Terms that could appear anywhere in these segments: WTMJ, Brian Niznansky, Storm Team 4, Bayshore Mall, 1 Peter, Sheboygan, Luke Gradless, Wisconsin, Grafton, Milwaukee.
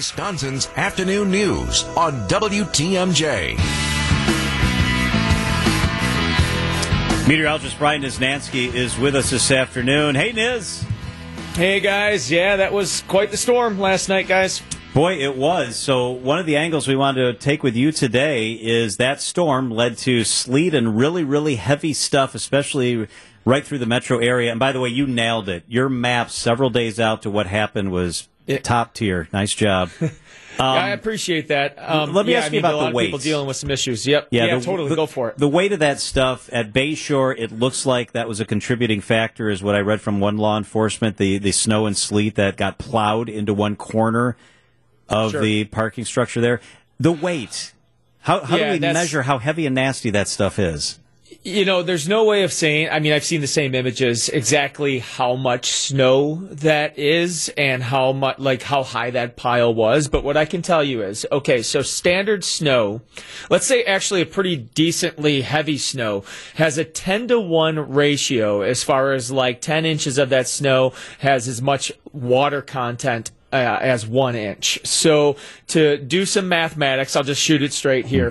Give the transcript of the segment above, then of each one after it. Wisconsin's Afternoon News on WTMJ. Meteorologist Brian Niznansky is with us this afternoon. Hey, Niz. Hey, guys. Yeah, that was quite the storm last night, guys. Boy, it was. So one of the angles we wanted to take with you today is that storm led to sleet and really, really heavy stuff, especially right through the metro area. And by the way, you nailed it. Your map several days out to what happened was top tier. Nice job. I appreciate that. Let me ask you about the weight. People dealing with some issues. Yep. Yeah, totally. Go for it. The weight of that stuff at Bayshore, it looks like that was a contributing factor, is what I read from one law enforcement. The snow and sleet that got plowed into one corner of the parking structure there. The weight. How do we measure how heavy and nasty that stuff is? You know, there's no way of saying. I mean, I've seen the same images, exactly how much snow that is and how much, like, how high that pile was. But what I can tell you is, okay, so standard snow, let's say actually a pretty decently heavy snow, has a 10-to-1 ratio as far as, like, 10 inches of that snow has as much water content as 1 inch. So to do some mathematics, I'll just shoot it straight here.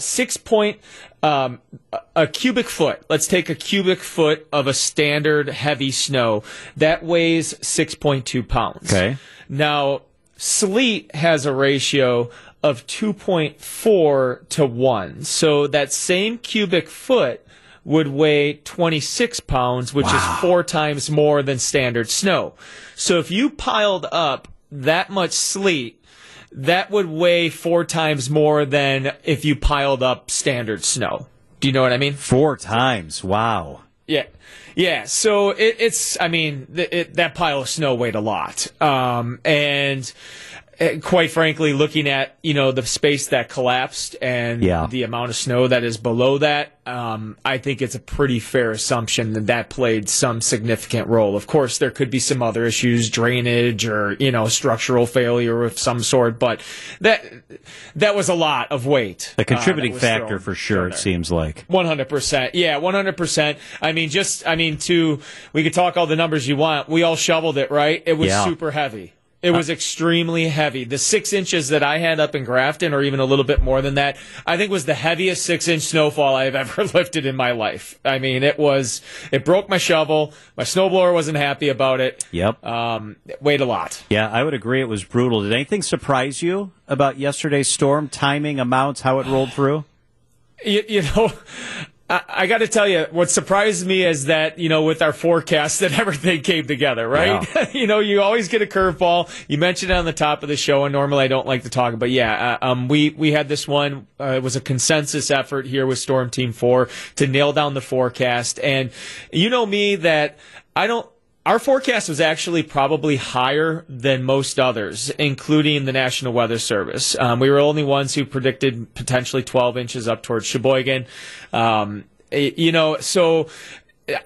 6 point a cubic foot. Let's take a cubic foot of a standard heavy snow that weighs 6.2 pounds. Okay. Now sleet has a ratio of 2.4 to 1. So that same cubic foot would weigh 26 pounds, which is 4 times more than standard snow. So if you piled up that much sleet, that would weigh 4 times more than if you piled up standard snow. Do you know what I mean? 4 times. Wow. Yeah. Yeah. So it's, I mean, that pile of snow weighed a lot. And quite frankly, looking at, you know, the space that collapsed and the amount of snow that is below that, I think it's a pretty fair assumption that that played some significant role. Of course, there could be some other issues, drainage or, you know, structural failure of some sort, but that was a lot of weight. A contributing factor for sure, it seems like. 100%. Yeah, 100%. I mean, we could talk all the numbers you want. We all shoveled it, right? It was super heavy. It was extremely heavy. The 6 inches that I had up in Grafton, or even a little bit more than that, I think was the heaviest 6-inch snowfall I've ever lifted in my life. I mean, it broke my shovel. My snowblower wasn't happy about it. Yep. It weighed a lot. Yeah, I would agree it was brutal. Did anything surprise you about yesterday's storm, timing, amounts, how it rolled through? You know, I got to tell you, what surprised me is that, you know, with our forecast that everything came together, right? Yeah. You know, you always get a curveball. You mentioned it on the top of the show, and normally I don't like to talk, but we had this one. It was a consensus effort here with Storm Team 4 to nail down the forecast. And you know me that our forecast was actually probably higher than most others, including the National Weather Service. We were only ones who predicted potentially 12 inches up towards Sheboygan. You know, so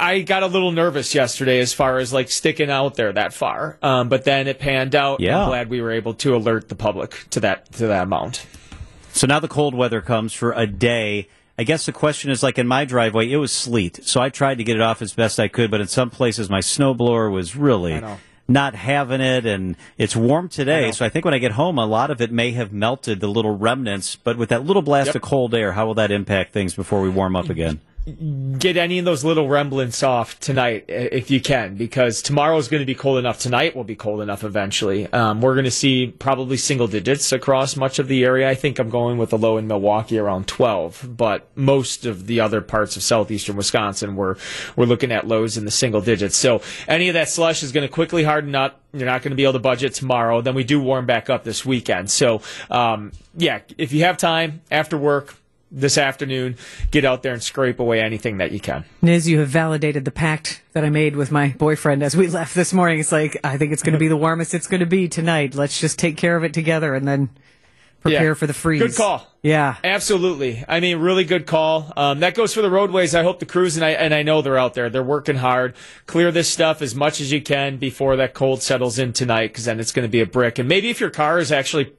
I got a little nervous yesterday as far as, like, sticking out there that far. But then it panned out. Yeah. I'm glad we were able to alert the public to that amount. So now the cold weather comes for a day. I guess the question is, like, in my driveway, it was sleet, so I tried to get it off as best I could, but in some places my snowblower was really not having it, and it's warm today, so I think when I get home, a lot of it may have melted, the little remnants, but with that little blast of cold air, how will that impact things before we warm up again? Get any of those little remnants off tonight if you can, because tomorrow's going to be cold enough. Tonight will be cold enough eventually. We're going to see probably single digits across much of the area. I think I'm going with a low in Milwaukee around 12, but most of the other parts of southeastern Wisconsin we're looking at lows in the single digits. So any of that slush is going to quickly harden up. You're not going to be able to budget tomorrow. Then we do warm back up this weekend. So, if you have time after work, this afternoon, get out there and scrape away anything that you can. Niz, you have validated the pact that I made with my boyfriend as we left this morning. It's like, I think it's going to be the warmest it's going to be tonight. Let's just take care of it together and then prepare for the freeze. Good call. Yeah. Absolutely. I mean, really good call. That goes for the roadways. I hope the crews, and I know they're out there. They're working hard. Clear this stuff as much as you can before that cold settles in tonight, because then it's going to be a brick. And maybe if your car is actually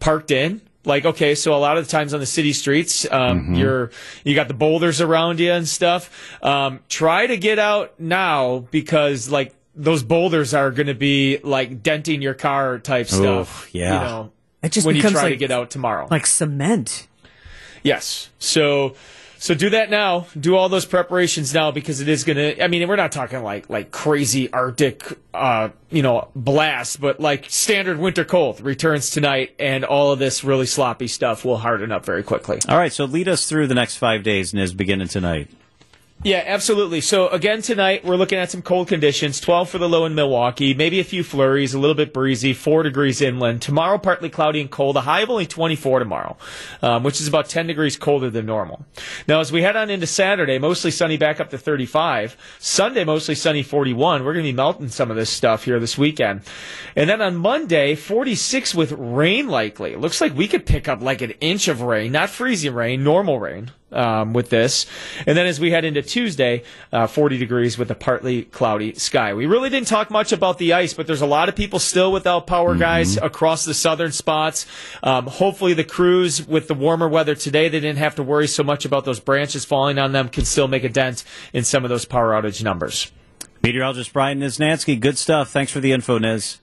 parked in, like, okay, so a lot of the times on the city streets, you got the boulders around you and stuff. Try to get out now, because, like, those boulders are going to be, like, denting your car type stuff. Ooh, yeah. You know, It just when becomes you try to get out tomorrow. Like cement. Yes. So do that now. Do all those preparations now because it is going to – I mean, we're not talking like crazy Arctic, blast, but like standard winter cold returns tonight, and all of this really sloppy stuff will harden up very quickly. All right, so lead us through the next 5 days, Niz, beginning tonight. Yeah, absolutely. So, again, tonight we're looking at some cold conditions, 12 for the low in Milwaukee, maybe a few flurries, a little bit breezy, 4 degrees inland. Tomorrow, partly cloudy and cold, a high of only 24 tomorrow, which is about 10 degrees colder than normal. Now, as we head on into Saturday, mostly sunny back up to 35. Sunday, mostly sunny 41. We're going to be melting some of this stuff here this weekend. And then on Monday, 46 with rain likely. It looks like we could pick up like an inch of rain, not freezing rain, normal rain. With this. And then as we head into Tuesday, 40 degrees with a partly cloudy sky. We really didn't talk much about the ice, but there's a lot of people still without power, guys, across the southern spots. Hopefully the crews, with the warmer weather today, they didn't have to worry so much about those branches falling on them, can still make a dent in some of those power outage numbers. Meteorologist Brian Niznansky, good stuff. Thanks for the info, Niz.